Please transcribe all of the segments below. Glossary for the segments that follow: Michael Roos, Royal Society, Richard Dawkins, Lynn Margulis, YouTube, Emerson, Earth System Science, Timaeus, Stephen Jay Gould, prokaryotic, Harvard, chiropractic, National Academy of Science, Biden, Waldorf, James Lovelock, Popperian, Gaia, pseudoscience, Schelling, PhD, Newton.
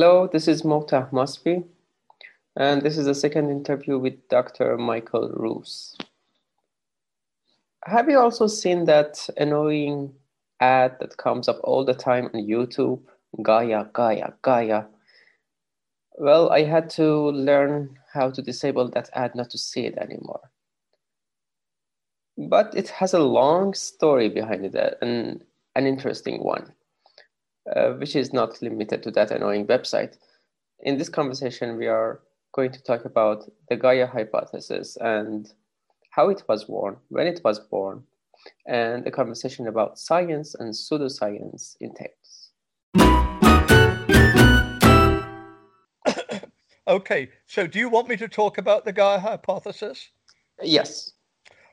Hello, this is Mokhtar Maspi, and this is the second interview with Dr. Michael Roos. Have you also seen that annoying ad that comes up all the time on YouTube? Gaia, Gaia, Gaia. Well, I had to learn how to disable that ad, not to see it anymore. But it has a long story behind it, and an interesting one. Which is not limited to that annoying website. In this conversation, we are going to talk about the Gaia hypothesis and how it was born, when it was born, and a conversation about science and pseudoscience entails. Okay, so do you want me to talk about the Gaia hypothesis? Yes.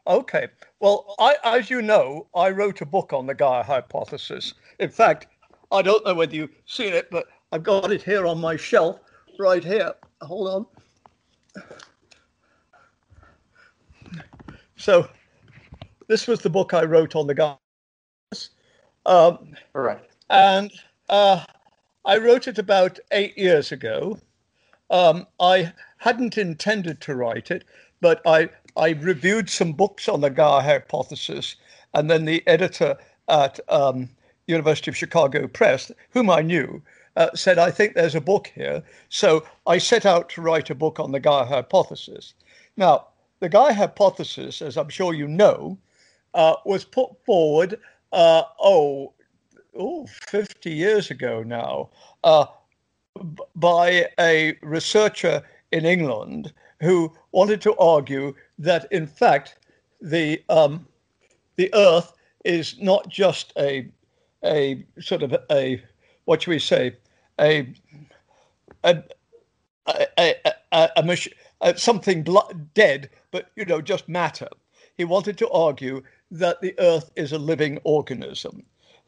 Okay, well, as you know, I wrote a book on the Gaia hypothesis. In fact, I don't know whether you've seen it, but I've got it here on my shelf, right here. Hold on. So, this was the book I wrote on the Gaia. Right. And I wrote it about 8 years ago. I hadn't intended to write it, but I reviewed some books on the Gaia hypothesis, and then the editor at University of Chicago Press, whom I knew, said, I think there's a book here. So I set out to write a book on the Gaia hypothesis. Now, the Gaia hypothesis, as I'm sure you know, was put forward, 50 years ago now, by a researcher in England who wanted to argue that, in fact, the Earth is not just a sort of a, what should we say, something dead, but, you know, just matter. He wanted to argue that the Earth is a living organism.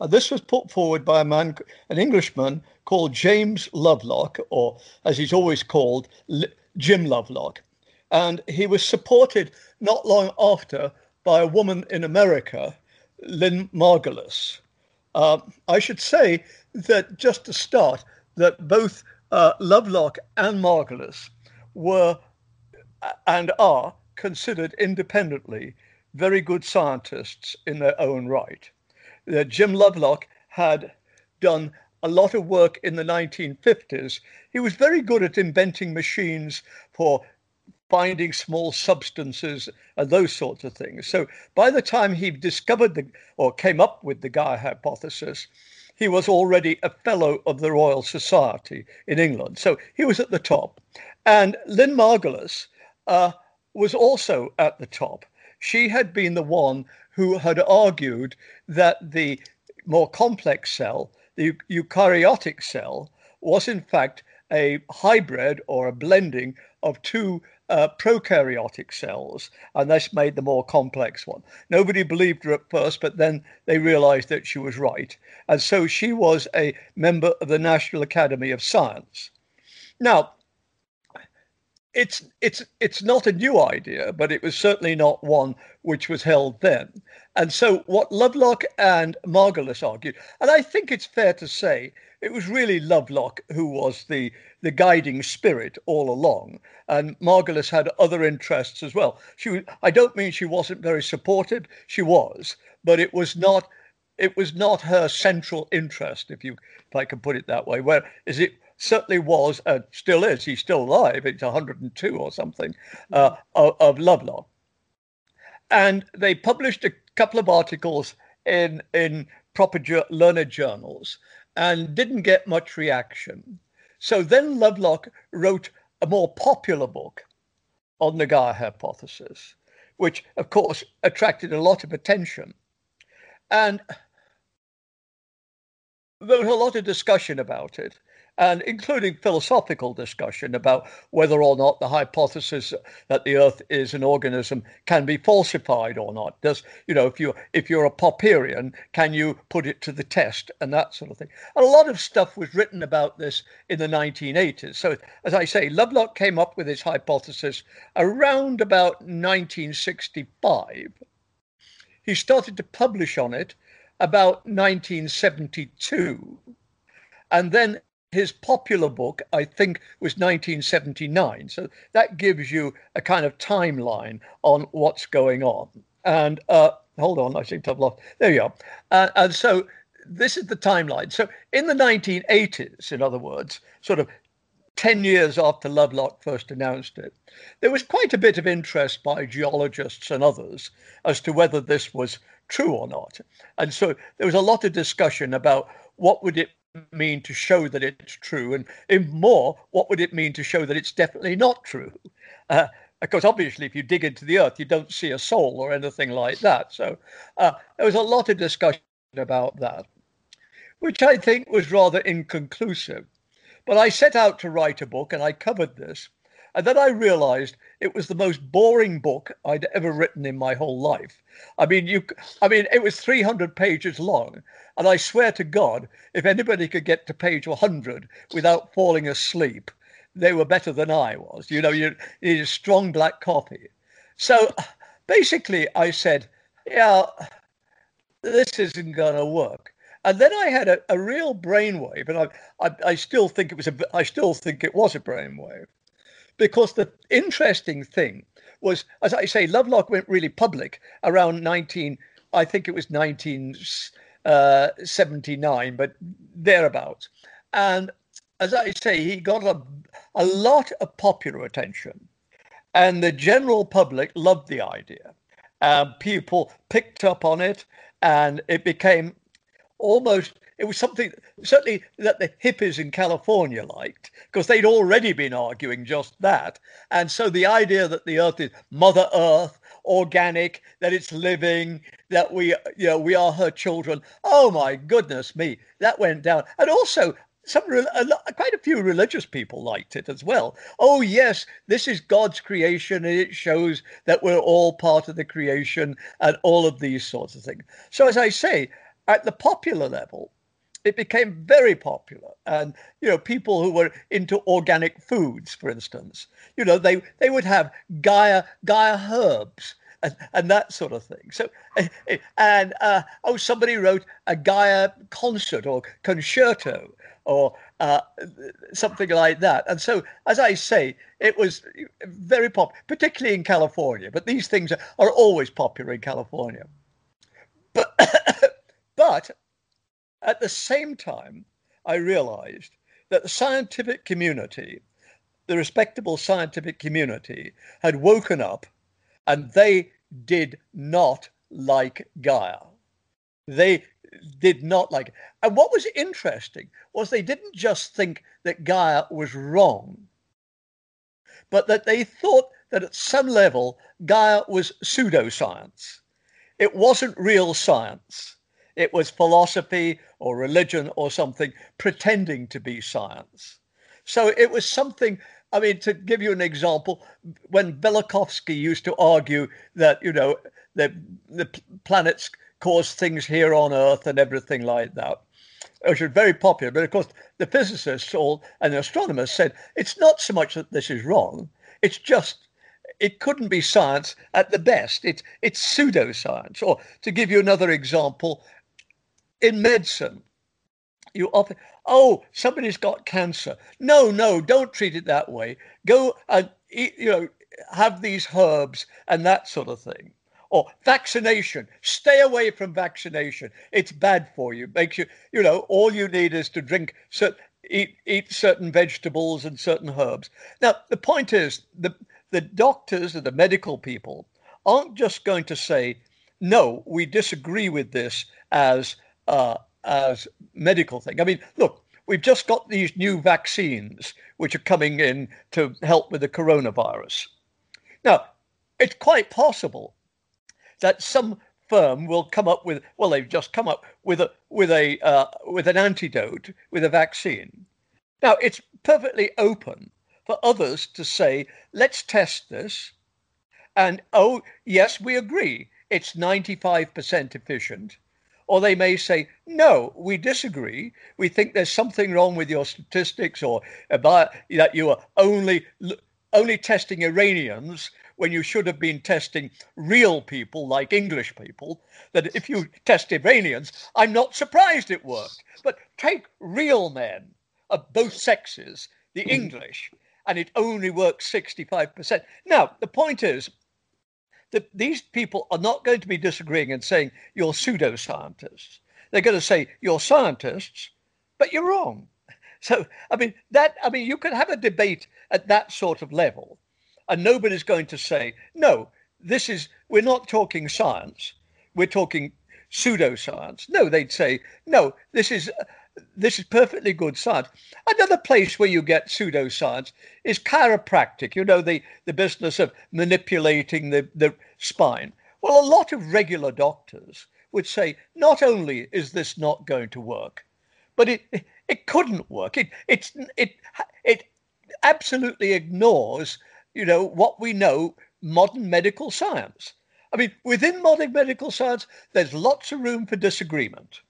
This was put forward by an Englishman called James Lovelock, or as he's always called, Jim Lovelock. And he was supported not long after by a woman in America, Lynn Margulis. I should say that, just to start, that both Lovelock and Margulis were and are considered independently very good scientists in their own right. Jim Lovelock had done a lot of work in the 1950s. He was very good at inventing machines for finding small substances and those sorts of things. So by the time he discovered or came up with the Gaia hypothesis, he was already a fellow of the Royal Society in England. So he was at the top. And Lynn Margulis was also at the top. She had been the one who had argued that the more complex cell, the eukaryotic cell, was in fact a hybrid or a blending of two prokaryotic cells, and this made the more complex one. Nobody believed her at first, but then they realized that she was right. And so she was a member of the National Academy of Science. Now, it's not a new idea, but it was certainly not one which was held then. And so what Lovelock and Margulis argued, and I think it's fair to say it was really Lovelock who was the guiding spirit all along, and Margulis had other interests as well. I don't mean she wasn't very supportive; she was, but it was not her central interest, if I can put it that way. Whereas it certainly was, and still is. He's still alive. It's 102 or something of Lovelock, and they published a couple of articles in proper learner journals, and didn't get much reaction. So then Lovelock wrote a more popular book on the Gaia hypothesis, which, of course, attracted a lot of attention. And there was a lot of discussion about it, and including philosophical discussion about whether or not the hypothesis that the Earth is an organism can be falsified or not. Does, you know, if you're a Popperian, can you put it to the test, and that sort of thing. And a lot of stuff was written about this in the 1980s. So, as I say, Lovelock came up with his hypothesis around about 1965. He started to publish on it about 1972. And then His popular book, I think, was 1979. So that gives you a kind of timeline on what's going on. And hold on, I seem to have lost. There you are. And so this is the timeline. So in the 1980s, in other words, sort of 10 years after Lovelock first announced it, there was quite a bit of interest by geologists and others as to whether this was true or not. And so there was a lot of discussion about what would it mean to show that it's true, and in more, what would it mean to show that it's definitely not true? Because obviously, if you dig into the earth, you don't see a soul or anything like that. So there was a lot of discussion about that, which I think was rather inconclusive. But I set out to write a book, and I covered this. And then I realized it was the most boring book I'd ever written in my whole life. I mean, it was 300 pages long. And I swear to God, if anybody could get to page 100 without falling asleep, they were better than I was. You know, you need a strong black coffee. So basically, I said, yeah, this isn't going to work. And then I had a real brainwave, and I still think it was a brainwave, because the interesting thing was, as I say, Lovelock went really public around 1979, but thereabouts. And as I say, he got a lot of popular attention, and the general public loved the idea. People picked up on it, and it became it was something certainly that the hippies in California liked, because they'd already been arguing just that. And so the idea that the earth is Mother Earth, organic, that it's living, that we are her children. Oh, my goodness me, that went down. And also quite a few religious people liked it as well. Oh, yes, this is God's creation, and it shows that we're all part of the creation and all of these sorts of things. So as I say, at the popular level, it became very popular. And, you know, people who were into organic foods, for instance, you know, they would have Gaia herbs and that sort of thing. So, and, somebody wrote a Gaia concert or concerto or something like that. And so, as I say, it was very popular, particularly in California. But these things are always popular in California. But... But at the same time, I realized that the scientific community, the respectable scientific community, had woken up, and they did not like Gaia. They did not like it. And what was interesting was they didn't just think that Gaia was wrong, but that they thought that at some level, Gaia was pseudoscience. It wasn't real science. It was philosophy or religion or something pretending to be science. So it was something, I mean, to give you an example, when Velikovsky used to argue that, you know, the planets cause things here on Earth and everything like that, which was very popular. But of course, the physicists and the astronomers said, it's not so much that this is wrong, it's just it couldn't be science at the best. It's pseudoscience. Or to give you another example, in medicine, you often, oh, somebody's got cancer. No, don't treat it that way. Go and eat, you know, have these herbs and that sort of thing. Or vaccination, stay away from vaccination. It's bad for you. Makes you, you know, all you need is to drink, eat certain vegetables and certain herbs. Now, the point is, the doctors and the medical people aren't just going to say, no, we disagree with this as medical thing. I mean, look, we've just got these new vaccines which are coming in to help with the coronavirus. Now, it's quite possible that some firm will come up with, well, they've just come up with an antidote, with a vaccine. Now, it's perfectly open for others to say, let's test this. And, oh, yes, we agree, it's 95% efficient. Or they may say, no, we disagree. We think there's something wrong with your statistics, or about that you are only testing Iranians when you should have been testing real people like English people, that if you test Iranians, I'm not surprised it worked. But take real men of both sexes, the English, and it only works 65%. Now, the point is that these people are not going to be disagreeing and saying you're pseudoscientists. They're going to say you're scientists, but you're wrong. So, I mean, you can have a debate at that sort of level, and nobody's going to say, no, this is, we're not talking science, we're talking pseudoscience. No, they'd say, no, this is perfectly good science. Another place where you get pseudoscience is chiropractic, you know, the business of manipulating the spine. Well, a lot of regular doctors would say, not only is this not going to work, but it couldn't work. It absolutely ignores, you know, what we know, modern medical science. I mean, within modern medical science, there's lots of room for disagreement.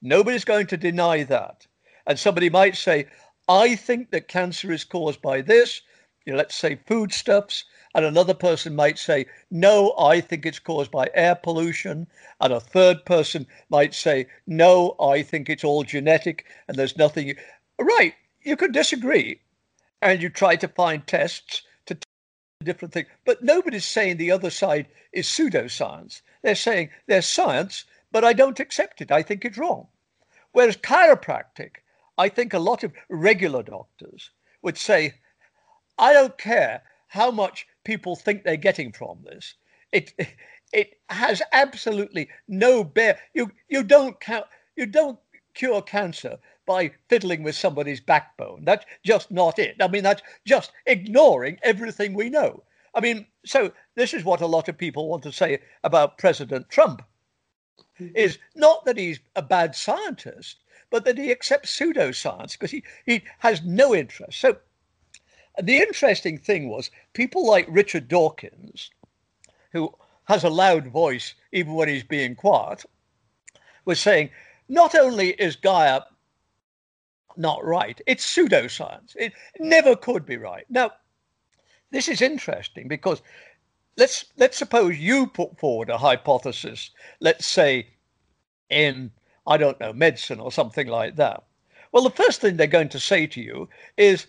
Nobody's going to deny that. And somebody might say, I think that cancer is caused by this, you know, let's say foodstuffs. And another person might say, no, I think it's caused by air pollution. And a third person might say, no, I think it's all genetic and there's nothing. Right. You can disagree. And you try to find tests to test different things. But nobody's saying the other side is pseudoscience. They're saying there's science, but I don't accept it. I think it's wrong. Whereas chiropractic, I think a lot of regular doctors would say, I don't care how much people think they're getting from this. It has absolutely no bear. You don't cure cancer by fiddling with somebody's backbone. That's just not it. I mean, that's just ignoring everything we know. I mean, so this is what a lot of people want to say about President Trump, is not that he's a bad scientist, but that he accepts pseudoscience because he has no interest. So the interesting thing was people like Richard Dawkins, who has a loud voice even when he's being quiet, was saying not only is Gaia not right, it's pseudoscience. It never could be right. Now, this is interesting because let's suppose you put forward a hypothesis, let's say in, I don't know, medicine or something like that. Well, the first thing they're going to say to you is,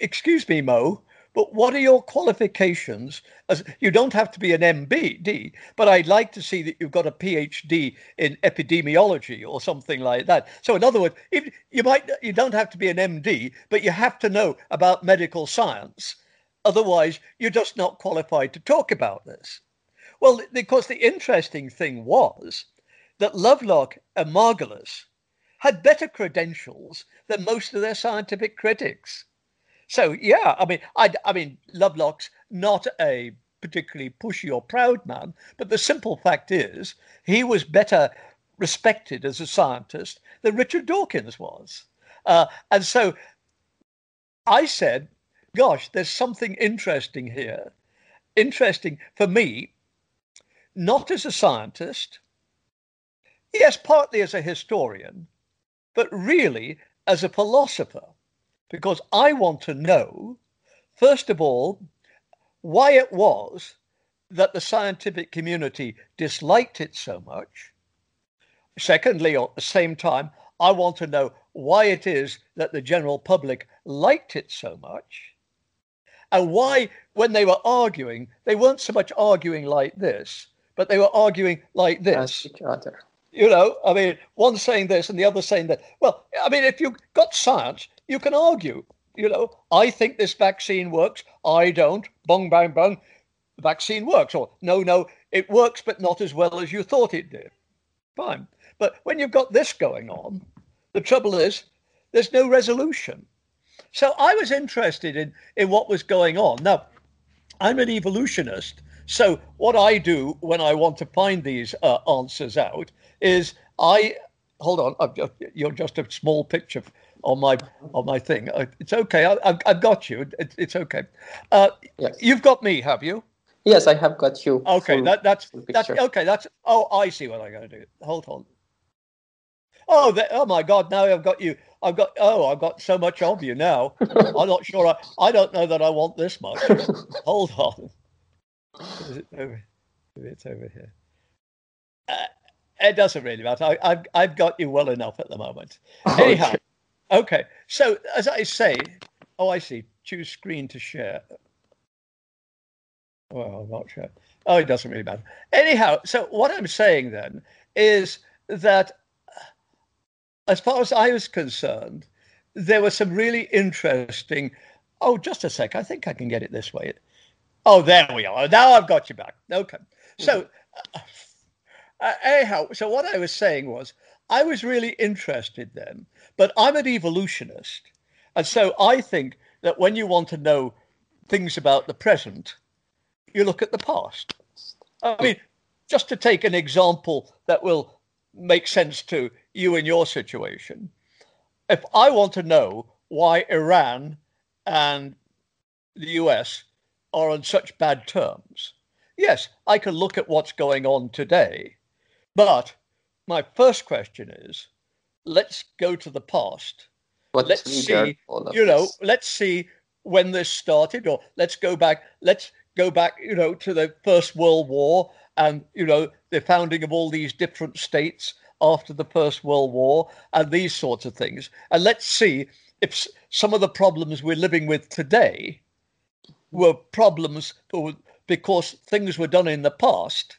excuse me, Mo, but what are your qualifications? As you don't have to be an MBD, but I'd like to see that you've got a PhD in epidemiology or something like that. So in other words, you don't have to be an MD, but you have to know about medical science. Otherwise, you're just not qualified to talk about this. Well, because the interesting thing was that Lovelock and Margulis had better credentials than most of their scientific critics. So, yeah, I mean, Lovelock's not a particularly pushy or proud man, but the simple fact is he was better respected as a scientist than Richard Dawkins was. And so I said, gosh, there's something interesting here. Interesting for me, not as a scientist, yes, partly as a historian, but really as a philosopher. Because I want to know, first of all, why it was that the scientific community disliked it so much. Secondly, or at the same time, I want to know why it is that the general public liked it so much. And why, when they were arguing, they weren't so much arguing like this, but they were arguing like this. Each other. You know, I mean, one saying this and the other saying that. Well, I mean, if you've got science, you can argue, you know, I think this vaccine works. I don't. Bong, bang, bong. The vaccine works. Or no, it works, but not as well as you thought it did. Fine. But when you've got this going on, the trouble is there's no resolution. So I was interested in what was going on. Now, I'm an evolutionist. So what I do when I want to find these answers out is hold on, you're just a small picture on my thing. It's okay. I've got you. It's okay. Yes. You've got me, have you? Yes, I have got you. Okay, that's okay. That's I see what I'm going to do. Hold on. Oh my God! Now I've got you. I've got so much of you now. I'm not sure. I don't know that I want this much. Hold on. It's over here. It doesn't really matter. I've got you well enough at the moment. Anyhow, Okay, so as I say, oh, I see. Choose screen to share. Well, I'm not sure. Oh, it doesn't really matter. Anyhow, so what I'm saying then is that as far as I was concerned, there were some really interesting, oh, just a sec, I think I can get it this way. Oh, there we are. Now I've got you back. Okay. So anyhow, so what I was saying was I was really interested then, but I'm an evolutionist. And so I think that when you want to know things about the present, you look at the past. I mean, just to take an example that will make sense to you in your situation. If I want to know why Iran and the US are on such bad terms, yes, I can look at what's going on today. But my first question is, let's go to the past. Let's see, you know, let's see when this started, or let's go back, you know, to the First World War and, you know, the founding of all these different states after the First World War and these sorts of things. And let's see if some of the problems we're living with today were problems because things were done in the past,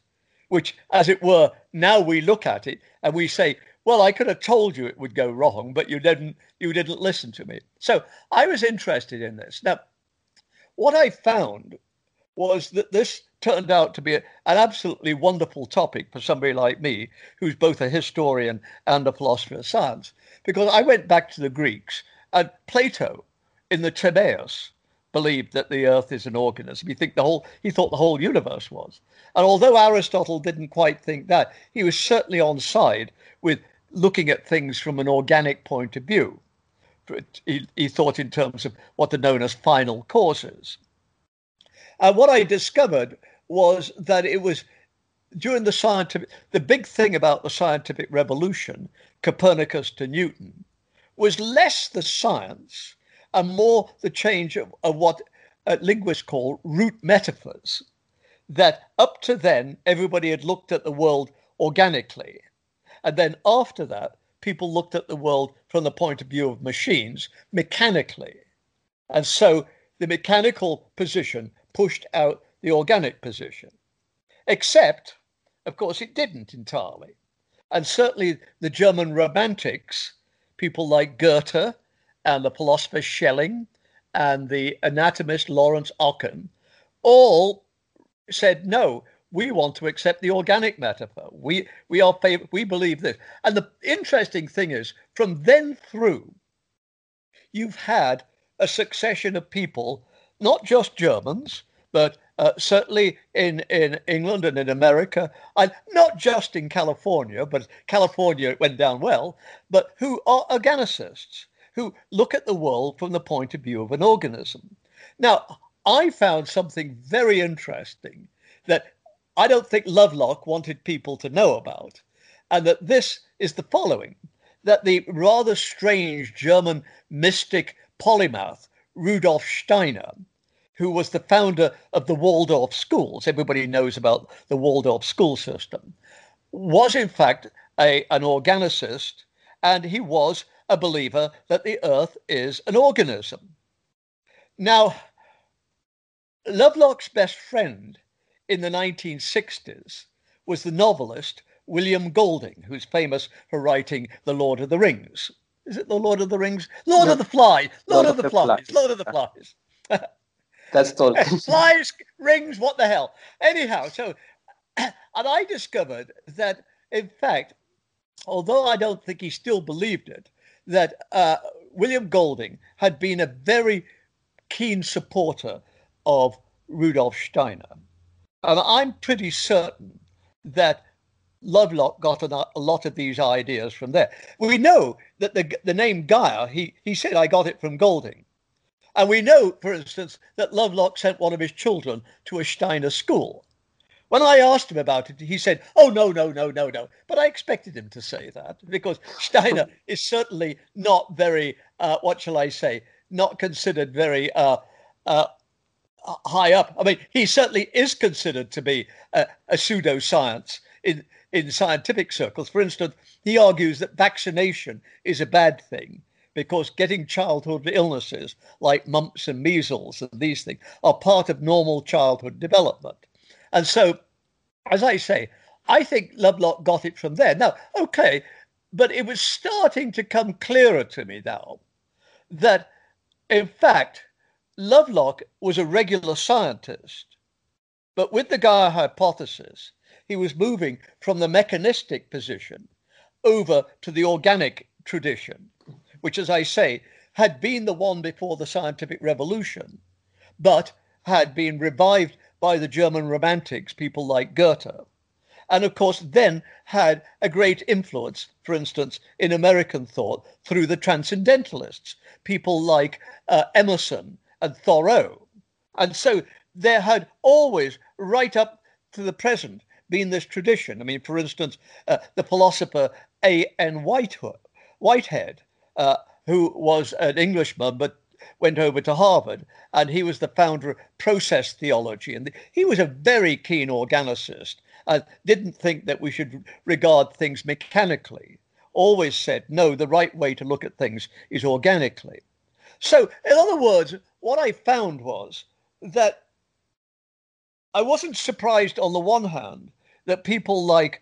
which, as it were, now we look at it and we say, well, I could have told you it would go wrong, but you didn't listen to me. So I was interested in this. Now, what I found was that this turned out to be an absolutely wonderful topic for somebody like me, who's both a historian and a philosopher of science, because I went back to the Greeks, and Plato in the Timaeus believed that the Earth is an organism. He thought the whole universe was. And although Aristotle didn't quite think that, he was certainly on side with looking at things from an organic point of view. He thought in terms of what are known as final causes. And what I discovered was that it was during the big thing about the scientific revolution, Copernicus to Newton, was less the science and more the change of what linguists call root metaphors. That up to then, everybody had looked at the world organically. And then after that, people looked at the world from the point of view of machines, mechanically. And so the mechanical position pushed out the organic position. Except, of course, it didn't entirely. And certainly the German Romantics, people like Goethe and the philosopher Schelling and the anatomist Lorenz Oken, all said, no, we want to accept the organic metaphor. We believe this. And the interesting thing is, from then through, you've had a succession of people, not just Germans, but certainly in England and in America, and not just in California, but California went down well, but who are organicists, who look at the world from the point of view of an organism. Now, I found something very interesting that I don't think Lovelock wanted people to know about, and that this is the following, that the rather strange German mystic polymath, Rudolf Steiner, who was the founder of the Waldorf schools, everybody knows about the Waldorf school system, was in fact an organicist, and he was a believer that the Earth is an organism. Now, Lovelock's best friend in the 1960s was the novelist William Golding, who's famous for writing The Lord of the Rings. Is it The Lord of the Rings? Lord of the Flies. That's Tolkien. Flies, rings, what the hell? Anyhow, so, and I discovered that, in fact, although I don't think he still believed it, that William Golding had been a very keen supporter of Rudolf Steiner. And I'm pretty certain that Lovelock got a lot of these ideas from there. We know that the name Gaia, he said, I got it from Golding. And we know, for instance, that Lovelock sent one of his children to a Steiner school. When I asked him about it, he said, oh, no. But I expected him to say that, because Steiner is certainly not very, not considered very high up. I mean, he certainly is considered to be a pseudoscience in scientific circles. For instance, he argues that vaccination is a bad thing, because getting childhood illnesses like mumps and measles and these things are part of normal childhood development. And so, as I say, I think Lovelock got it from there. Now, okay, but it was starting to come clearer to me now that, in fact, Lovelock was a regular scientist, but with the Gaia hypothesis, he was moving from the mechanistic position over to the organic tradition, which, as I say, had been the one before the scientific revolution, but had been revived by the German romantics, people like Goethe, and of course then had a great influence, for instance, in American thought through the transcendentalists, people like Emerson and Thoreau. And so there had always, right up to the present, been this tradition. I mean, for instance, the philosopher A. N. Whitehead, who was an Englishman but went over to Harvard, and he was the founder of process theology. And he was a very keen organicist and didn't think that we should regard things mechanically. Always said, no, the right way to look at things is organically. So, in other words, what I found was that I wasn't surprised on the one hand that people like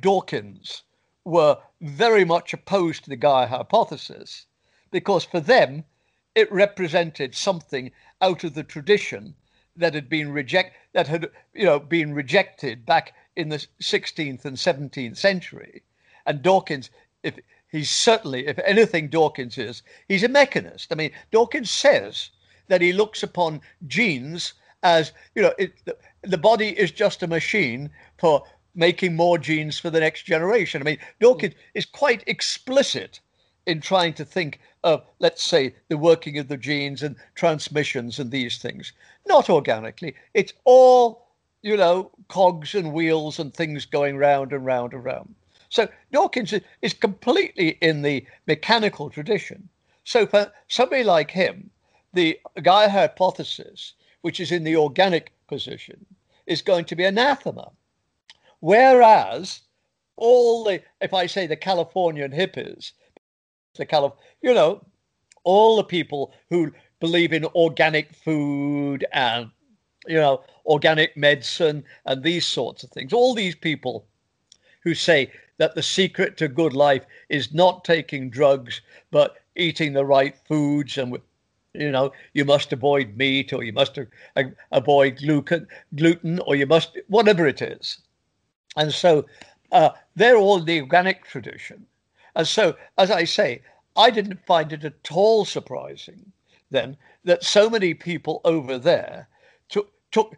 Dawkins were very much opposed to the Gaia hypothesis, because for them, it represented something out of the tradition that had been rejected back in the 16th and 17th century. And Dawkins, if anything Dawkins is, he's a mechanist. I mean, Dawkins says that he looks upon genes as, the body is just a machine for making more genes for the next generation. I mean, Dawkins is quite explicit in trying to think of, let's say, the working of the genes and transmissions and these things, not organically. It's all, cogs and wheels and things going round and round and round. So Dawkins is completely in the mechanical tradition. So for somebody like him, the Gaia hypothesis, which is in the organic position, is going to be anathema. Whereas the Californian hippies, all the people who believe in organic food and, organic medicine and these sorts of things, all these people who say that the secret to good life is not taking drugs, but eating the right foods, and, you must avoid meat, or you must avoid gluten, or you must, whatever it is. And so they're all the organic tradition. And so, as I say, I didn't find it at all surprising then that so many people over there took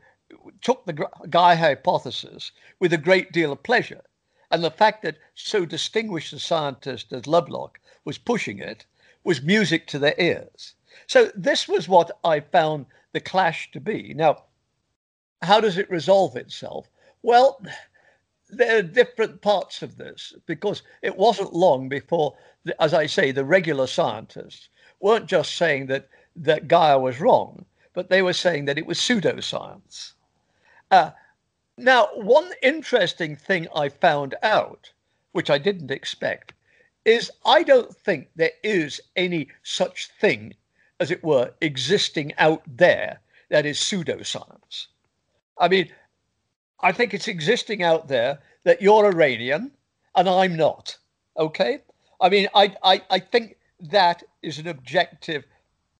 the Gaia hypothesis with a great deal of pleasure. And the fact that so distinguished a scientist as Lovelock was pushing it was music to their ears. So this was what I found the clash to be. Now, how does it resolve itself? Well, there are different parts of this, because it wasn't long before, as I say, the regular scientists weren't just saying that Gaia was wrong, but they were saying that it was pseudoscience. Now, one interesting thing I found out, which I didn't expect, is I don't think there is any such thing, as it were, existing out there that is pseudoscience. I mean, I think it's existing out there that you're Iranian and I'm not, okay? I mean, I think that is an objective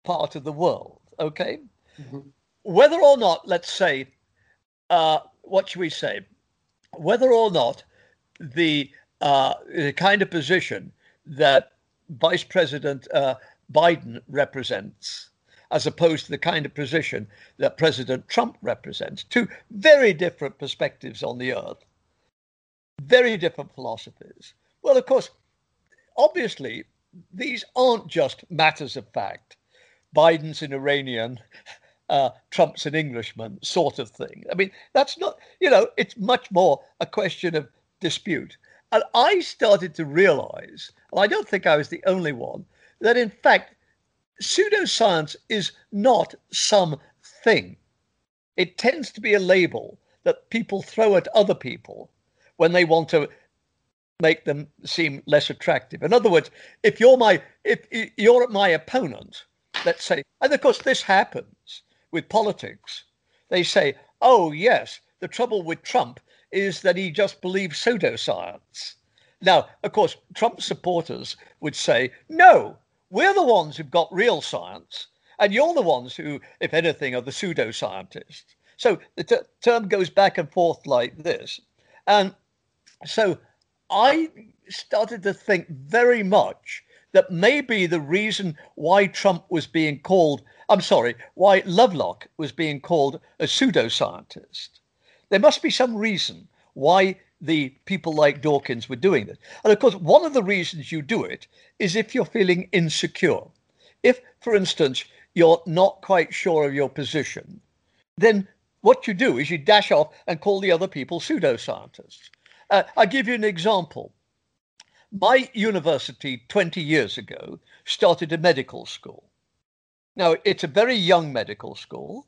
part of the world, okay? Mm-hmm. Whether or not, let's say, whether or not the kind of position that Vice President Biden represents, as opposed to the kind of position that President Trump represents. Two very different perspectives on the earth, very different philosophies. Well, of course, obviously, these aren't just matters of fact. Biden's an Iranian, Trump's an Englishman sort of thing. I mean, that's not, it's much more a question of dispute. And I started to realize, and I don't think I was the only one, that in fact, pseudoscience is not some thing. It tends to be a label that people throw at other people when they want to make them seem less attractive. In other words, if you're my opponent, let's say, and of course this happens with politics, they say, oh yes, the trouble with Trump is that he just believes pseudoscience. Now, of course, Trump supporters would say, no, we're the ones who've got real science, and you're the ones who, if anything, are the pseudoscientists. So the term goes back and forth like this. And so I started to think very much that maybe the reason why Trump was being called, why Lovelock was being called a pseudoscientist, there must be some reason why the people like Dawkins were doing this. And of course, one of the reasons you do it is if you're feeling insecure. If, for instance, you're not quite sure of your position, then what you do is you dash off and call the other people pseudoscientists. I'll give you an example. My university 20 years ago started a medical school. Now, it's a very young medical school.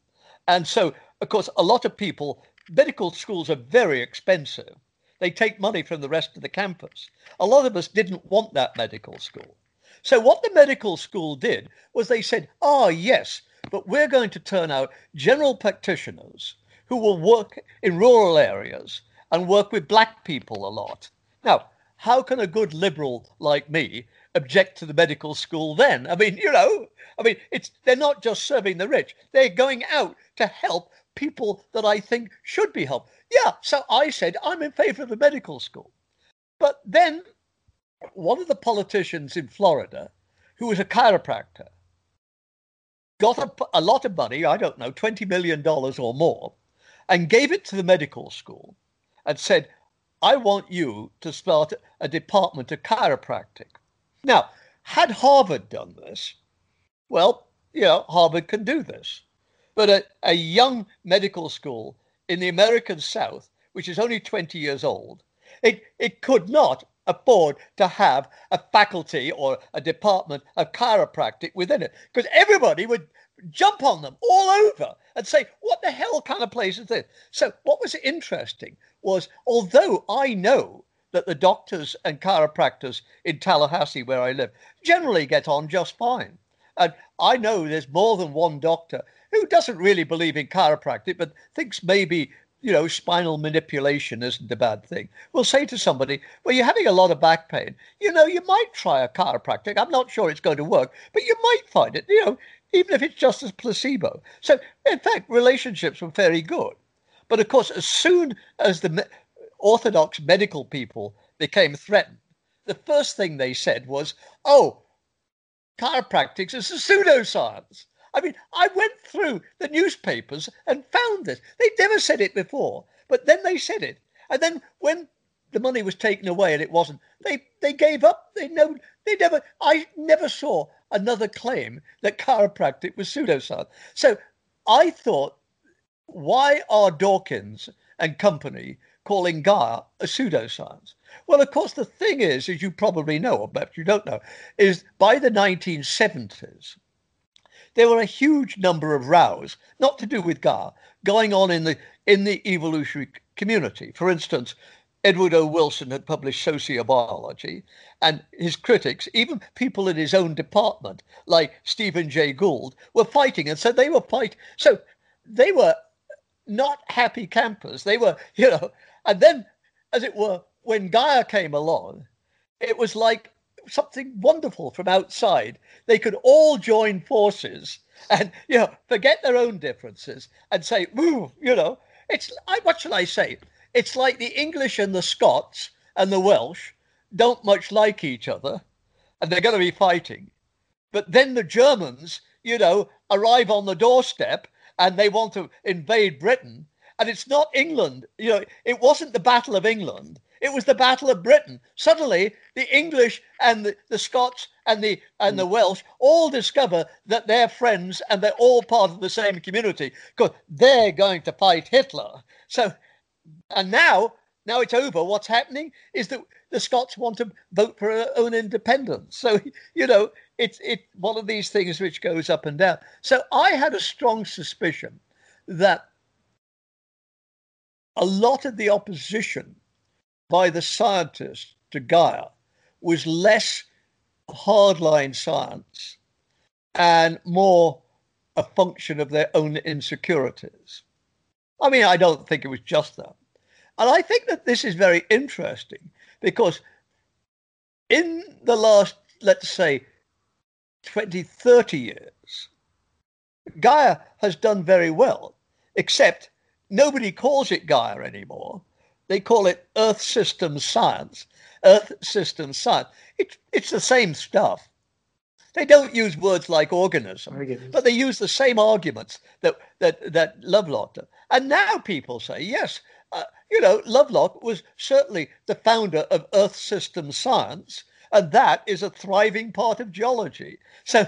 And so, of course, a lot of people, medical schools are very expensive. They take money from the rest of the campus. A lot of us didn't want that medical school. So what the medical school did was they said, oh, yes, but we're going to turn out general practitioners who will work in rural areas and work with black people a lot. Now, how can a good liberal like me object to the medical school then? They're not just serving the rich. They're going out to help people that I think should be helped. Yeah, so I said, I'm in favor of the medical school. But then one of the politicians in Florida, who was a chiropractor, got a lot of money, I don't know, $20 million or more, and gave it to the medical school and said, I want you to start a department of chiropractic. Now, had Harvard done this, well, you know, Harvard can do this. But a young medical school in the American South, which is only 20 years old, it could not afford to have a faculty or a department of chiropractic within it, because everybody would jump on them all over and say, what the hell kind of place is this? So what was interesting was, although I know that the doctors and chiropractors in Tallahassee, where I live, generally get on just fine. And I know there's more than one doctor who doesn't really believe in chiropractic, but thinks maybe, you know, spinal manipulation isn't a bad thing. We'll say to somebody, well, you're having a lot of back pain. You know, you might try a chiropractic. I'm not sure it's going to work, but you might find it, you know, even if it's just as placebo. So, in fact, relationships were very good. But, of course, as soon as the Orthodox medical people became threatened, the first thing they said was, oh, chiropractics is a pseudoscience. I mean, I went through the newspapers and found this. They'd never said it before, but then they said it. And then when the money was taken away and it wasn't, they gave up. I never saw another claim that chiropractic was pseudoscience. So I thought, why are Dawkins and company calling Gaia a pseudoscience? Well, of course, the thing is, as you probably know, or perhaps you don't know, is by the 1970s, there were a huge number of rows, not to do with Gaia, going on in the evolutionary community. For instance, Edward O. Wilson had published Sociobiology, and his critics, even people in his own department, like Stephen Jay Gould, were fighting, and so they were fighting. So they were not happy campers. They were, you know, and then, as it were, when Gaia came along, it was like something wonderful from outside. They could all join forces and, you know, forget their own differences and say, "Ooh, you know, what shall I say? It's like the English and the Scots and the Welsh don't much like each other, and they're going to be fighting. But then the Germans, you know, arrive on the doorstep and they want to invade Britain, and it's not England. You know, it wasn't the Battle of England." It was the Battle of Britain. Suddenly, the English and the Scots and the Welsh all discover that they're friends and they're all part of the same community, because they're going to fight Hitler. So, and now it's over. What's happening is that the Scots want to vote for their own independence. So, you know, it's one of these things which goes up and down. So I had a strong suspicion that a lot of the opposition by the scientists to Gaia was less hardline science and more a function of their own insecurities. I mean, I don't think it was just that. And I think that this is very interesting because in the last, let's say, 20, 30 years, Gaia has done very well, except nobody calls it Gaia anymore. They call it Earth System Science. Earth System Science. It's the same stuff. They don't use words like organism, but they use the same arguments that Lovelock did. And now people say, yes, Lovelock was certainly the founder of Earth System Science, and that is a thriving part of geology. So,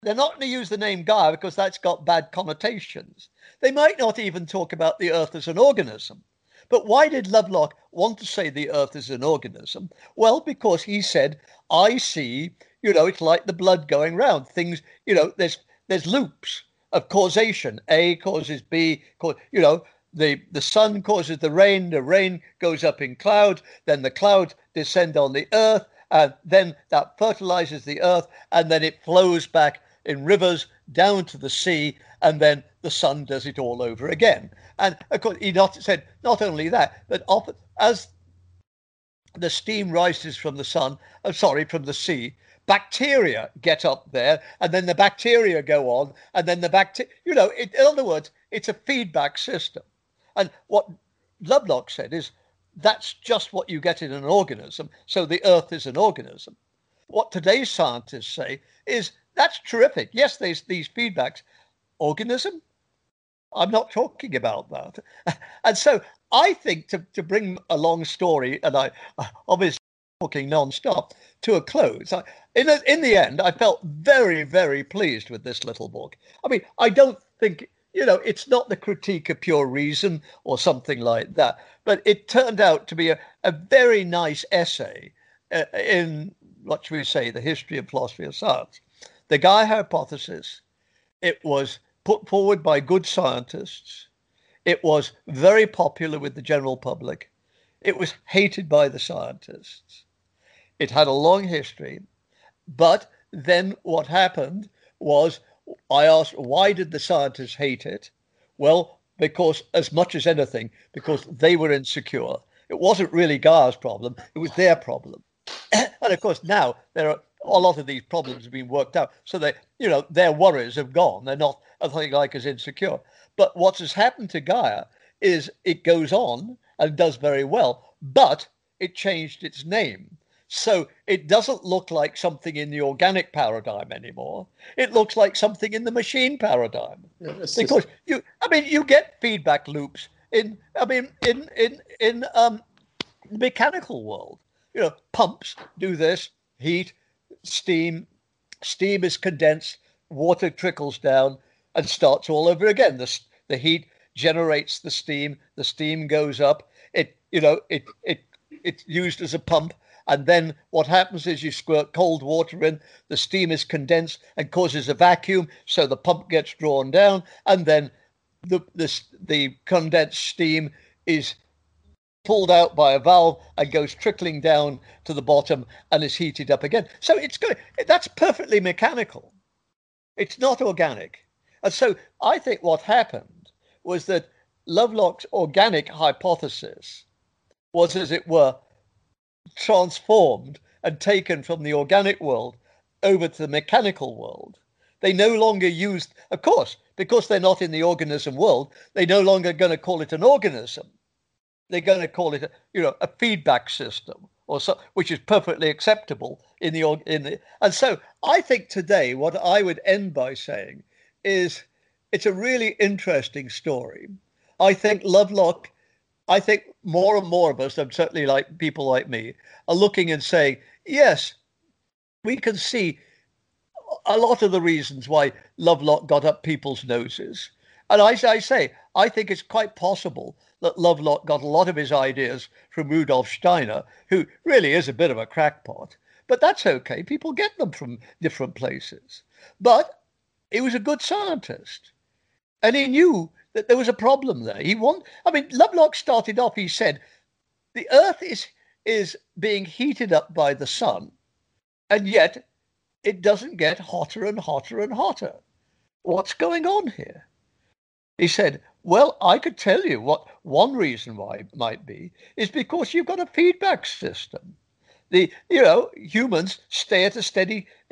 they're not going to use the name Gaia because that's got bad connotations. They might not even talk about the Earth as an organism. But why did Lovelock want to say the Earth is an organism? Well, because he said, I see, it's like the blood going round. Things, there's loops of causation. A causes B, the sun causes the rain goes up in clouds, then the clouds descend on the Earth, and then that fertilizes the Earth, and then it flows back in rivers down to the sea, and then the sun does it all over again. And of course, he said not only that, but often as the steam rises from from the sea, bacteria get up there, and then the bacteria go on, and then the bacteria, in other words, it's a feedback system. And what Lovelock said is that's just what you get in an organism. So the Earth is an organism. What today's scientists say is that's terrific. Yes, there's these feedbacks. Organism? I'm not talking about that. And so I think to bring a long story, and I obviously talking non-stop, to a close, in the end, I felt very, very pleased with this little book. I mean, I don't think, it's not the critique of pure reason or something like that, but it turned out to be a very nice essay in, what should we say, the history and philosophy of science. The Gaia hypothesis, it was put forward by good scientists. It was very popular with the general public. It was hated by the scientists. It had a long history. But then what happened was I asked, why did the scientists hate it? Well, because as much as anything, because they were insecure. It wasn't really Gaia's problem. It was their problem. And of course, now there are a lot of these problems have been worked out. So they, their worries have gone. They're not a thing like as insecure. But what has happened to Gaia is it goes on and does very well, but it changed its name. So it doesn't look like something in the organic paradigm anymore. It looks like something in the machine paradigm. Yeah, because you get feedback loops in the mechanical world. Pumps do this, heat, steam is condensed, water trickles down and starts all over again. The heat generates the steam goes up, it's used as a pump, and then what happens is you squirt cold water in, the steam is condensed and causes a vacuum, so the pump gets drawn down, and then the condensed steam is pulled out by a valve and goes trickling down to the bottom and is heated up again. So it's good. That's perfectly mechanical. It's not organic. And so I think what happened was that Lovelock's organic hypothesis was, as it were, transformed and taken from the organic world over to the mechanical world. They no longer used, of course, because they're not in the organism world, they're no longer going to call it an organism. They're going to call it, a feedback system, or so, which is perfectly acceptable in the. And so I think today, what I would end by saying is, it's a really interesting story. I think Lovelock, I think more and more of us, and certainly like people like me, are looking and saying, yes, we can see a lot of the reasons why Lovelock got up people's noses. And I say, I think it's quite possible that Lovelock got a lot of his ideas from Rudolf Steiner, who really is a bit of a crackpot. But that's okay. People get them from different places. But he was a good scientist. And he knew that there was a problem there. Lovelock started off, he said, the Earth is is being heated up by the sun, and yet it doesn't get hotter and hotter and hotter. What's going on here? He said, well, I could tell you what one reason why it might be is because you've got a feedback system. Humans stay at a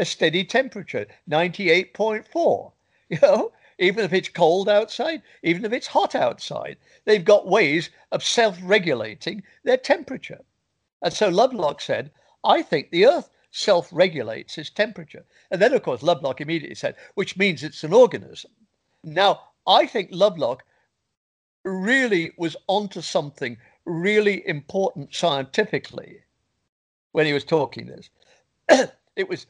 steady temperature, 98.4. Even if it's cold outside, even if it's hot outside, they've got ways of self-regulating their temperature. And so Lovelock said, I think the Earth self-regulates its temperature. And then, of course, Lovelock immediately said, which means it's an organism. Now, I think Lovelock really was onto something really important scientifically when he was talking this. It was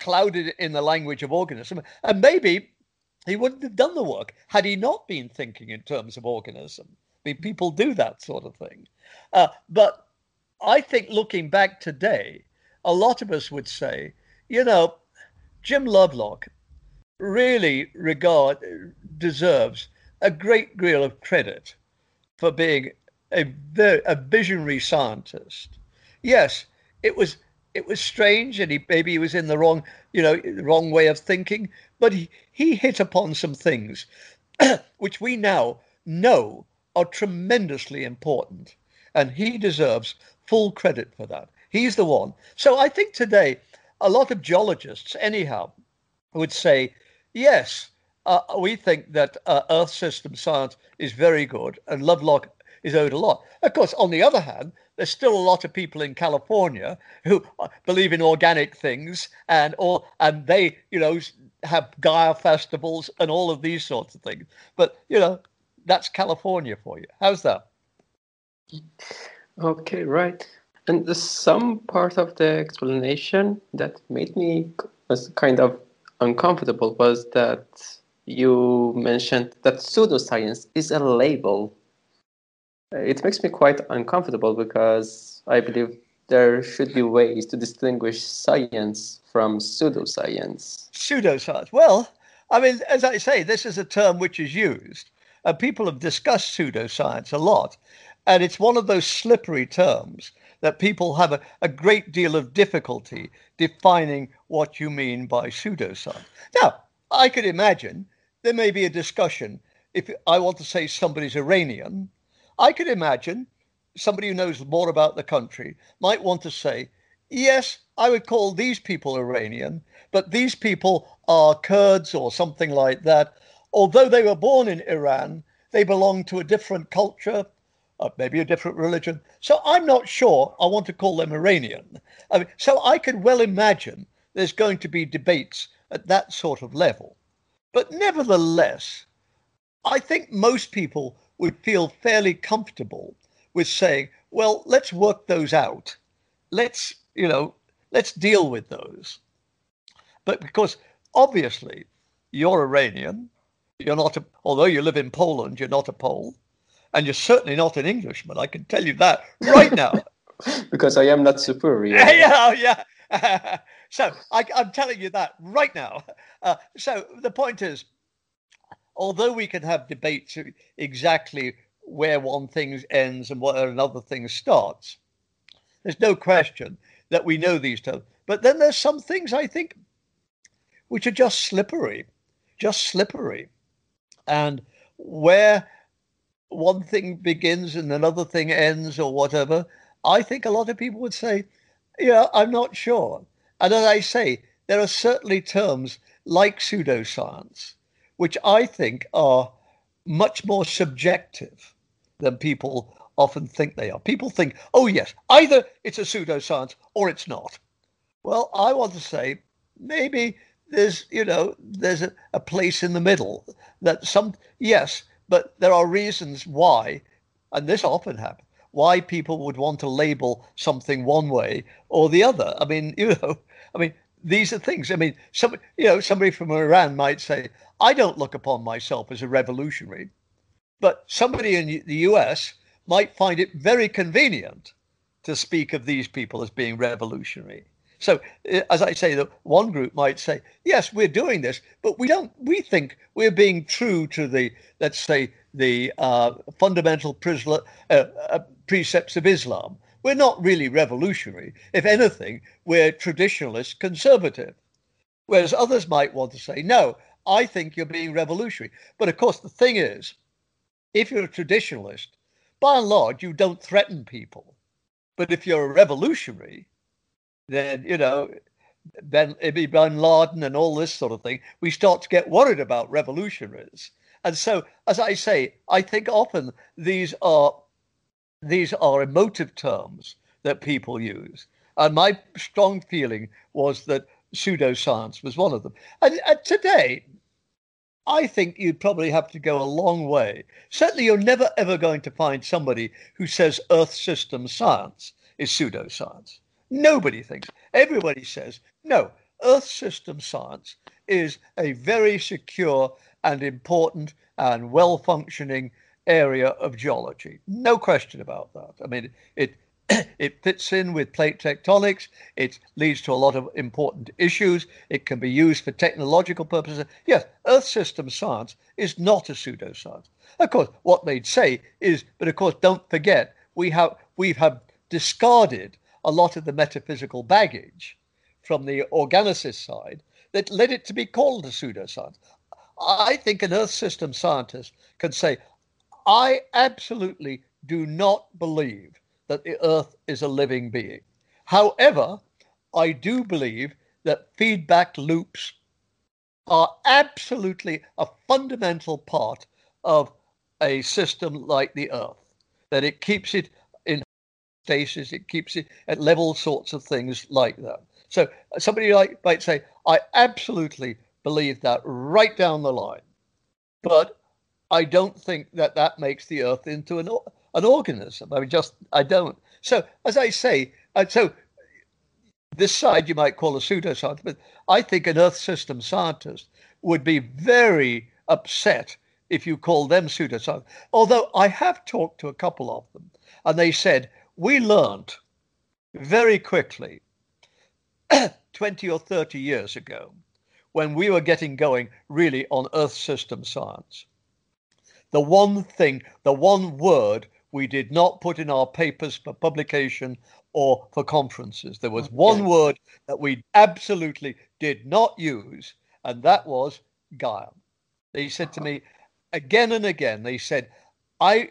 clouded in the language of organism, and maybe he wouldn't have done the work had he not been thinking in terms of organism. I mean, people do that sort of thing. But I think looking back today, a lot of us would say, Jim Lovelock really deserves a great deal of credit for being a visionary scientist. Yes, it was strange, and maybe he was in the wrong, wrong way of thinking, but he hit upon some things which we now know are tremendously important, and he deserves full credit for that. He's the one. So I think today a lot of geologists, anyhow, would say, yes, we think that Earth system science is very good, and Lovelock is owed a lot. Of course, on the other hand, there's still a lot of people in California who believe in organic things, and they, have Gaia festivals and all of these sorts of things. But, that's California for you. How's that? Okay, right. And there's some part of the explanation that made me kind of uncomfortable was that you mentioned that pseudoscience is a label. It makes me quite uncomfortable because I believe there should be ways to distinguish science from pseudoscience. Pseudoscience. Well, I mean, as I say, this is a term which is used. People have discussed pseudoscience a lot. And it's one of those slippery terms that people have a great deal of difficulty defining what you mean by pseudoscience. Now, I could imagine there may be a discussion. If I want to say somebody's Iranian, I could imagine somebody who knows more about the country might want to say, yes, I would call these people Iranian, but these people are Kurds or something like that. Although they were born in Iran, they belong to a different culture, maybe a different religion. So I'm not sure I want to call them Iranian. I mean, so I could well imagine there's going to be debates at that sort of level. But nevertheless, I think most people would feel fairly comfortable with saying, well, let's work those out. Let's deal with those. But because obviously you're Iranian, you're not, although you live in Poland, you're not a Pole, and you're certainly not an Englishman. I can tell you that right now. Because I am not superior. Yeah. So I'm telling you that right now. So the point is, although we can have debates exactly where one thing ends and where another thing starts, there's no question that we know these terms. But then there's some things, I think, which are just slippery. And where one thing begins and another thing ends or whatever, I think a lot of people would say, I'm not sure. And as I say, there are certainly terms like pseudoscience, which I think are much more subjective than people often think they are. People think, oh, yes, either it's a pseudoscience or it's not. Well, I want to say maybe there's, there's a place in the middle that yes, but there are reasons why, and this often happens, why people would want to label something one way or the other. I mean, these are things. I mean, somebody from Iran might say, I don't look upon myself as a revolutionary, but somebody in the US might find it very convenient to speak of these people as being revolutionary. So as I say, that one group might say, yes, we're doing this, but we think we're being true to the, let's say, the fundamental precepts of Islam. We're not really revolutionary. If anything, we're traditionalist conservative. Whereas others might want to say, no, I think you're being revolutionary. But of course, the thing is, if you're a traditionalist, by and large, you don't threaten people. But if you're a revolutionary, then, you know, Ibn Bin Laden and all this sort of thing, we start to get worried about revolutionaries. And so, as I say, I think often these are emotive terms that people use. And my strong feeling was that pseudoscience was one of them. And today, I think you'd probably have to go a long way. Certainly, you're never, ever going to find somebody who says Earth System Science is pseudoscience. Nobody thinks. Everybody says, no, Earth System Science is a very secure and important and well-functioning area of geology. No question about that. I mean, it fits in with plate tectonics. It leads to a lot of important issues. It can be used for technological purposes. Yes, Earth System Science is not a pseudoscience. Of course, what they'd say is, but of course, don't forget, we have discarded a lot of the metaphysical baggage from the organicist side that led it to be called a pseudoscience. I think an Earth System scientist can say, I absolutely do not believe that the Earth is a living being. However, I do believe that feedback loops are absolutely a fundamental part of a system like the Earth, that it keeps it in stasis, it keeps it at level sorts of things like that. So somebody might say, I absolutely believe that right down the line, but I don't think that makes the Earth into an organism. I mean, I don't. So, as I say, so this side you might call a pseudoscience, but I think an Earth System scientist would be very upset if you call them pseudoscience. Although I have talked to a couple of them, and they said, we learned very quickly 20 or 30 years ago when we were getting going really on Earth System Science. The one thing, the one word we did not put in our papers for publication or for conferences. There was one word that we absolutely did not use, and that was Gaia. They said to me again and again, they said, I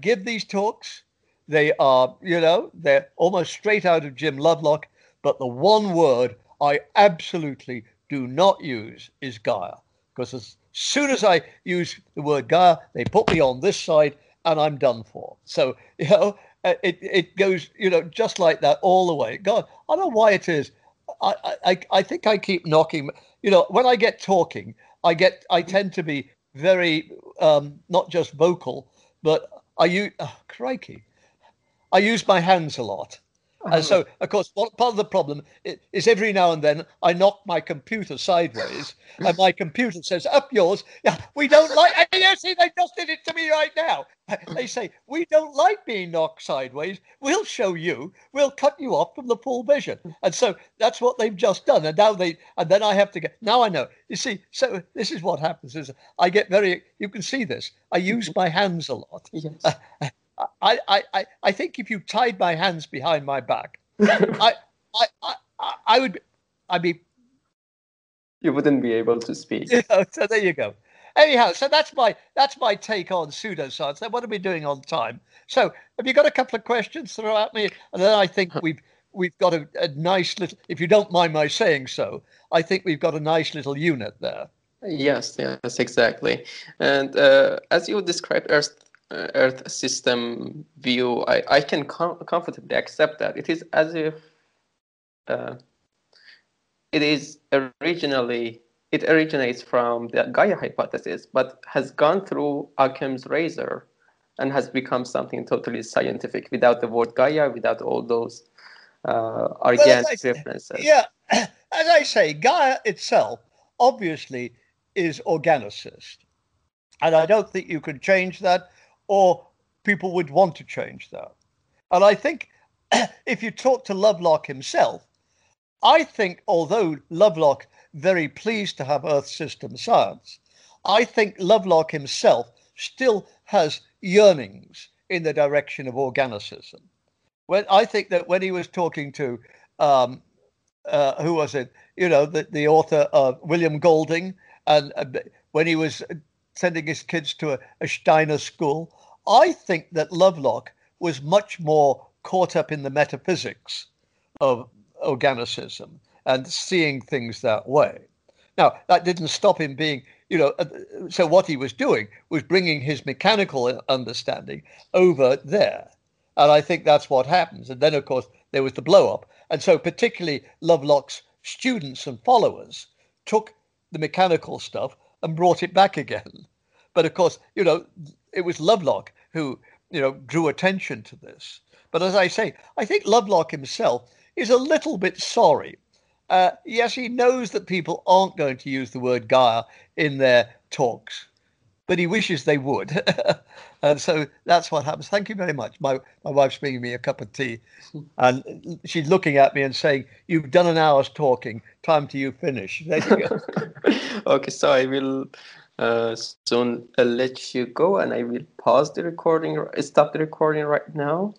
give these talks. They are, you know, they're almost straight out of Jim Lovelock, but the one word I absolutely do not use is Gaia, because as soon as I use the word Gaia, they put me on this side and I'm done for. So, you know, it goes, you know, just like that all the way. God, I don't know why it is. I think I keep knocking, you know, when I get talking, I tend to be very, not just vocal, but I use my hands a lot. And so, of course, part of the problem is every now and then I knock my computer sideways and my computer says, up yours. Yeah, we don't like, and you see, they just did it to me right now. They say, we don't like being knocked sideways. We'll show you. We'll cut you off from the full vision. And so that's what they've just done. And now then I have to get, now I know. You see, so this is what happens is I get very, you can see this. I use my hands a lot. Yes. I think if you tied my hands behind my back, I would, I'd be. You wouldn't be able to speak. You know, so there you go. Anyhow, so that's my take on pseudoscience. Now, what are we doing on time? So have you got a couple of questions to throw at me? And then I think we've got a nice little, if you don't mind my saying so, I think we've got a nice little unit there. Yes, exactly. And as you described Earth system view, I can comfortably accept that. It is as if it originates from the Gaia hypothesis, but has gone through Occam's razor and has become something totally scientific without the word Gaia, without all those organic references. Yeah, as I say, Gaia itself obviously is organicist, and I don't think you can change that, or people would want to change that. And I think if you talk to Lovelock himself, I think although Lovelock very pleased to have Earth System Science, I think Lovelock himself still has yearnings in the direction of organicism. Well, I think that when he was talking to, who was it? You know, the author of William Golding, and when he was sending his kids to a Steiner school, I think that Lovelock was much more caught up in the metaphysics of organicism and seeing things that way. Now, that didn't stop him being, you know, so what he was doing was bringing his mechanical understanding over there. And I think that's what happens. And then, of course, there was the blow up. And so particularly Lovelock's students and followers took the mechanical stuff and brought it back again. But of course, you know, it was Lovelock who, you know, drew attention to this. But as I say, I think Lovelock himself is a little bit sorry. Yes, he knows that people aren't going to use the word Gaia in their talks, but he wishes they would. And so that's what happens. Thank you very much. My wife's bringing me a cup of tea, and she's looking at me and saying, "You've done an hour's talking. Time to you finish." There you go. Okay, so I will soon let you go, and I will pause the recording. Stop the recording right now.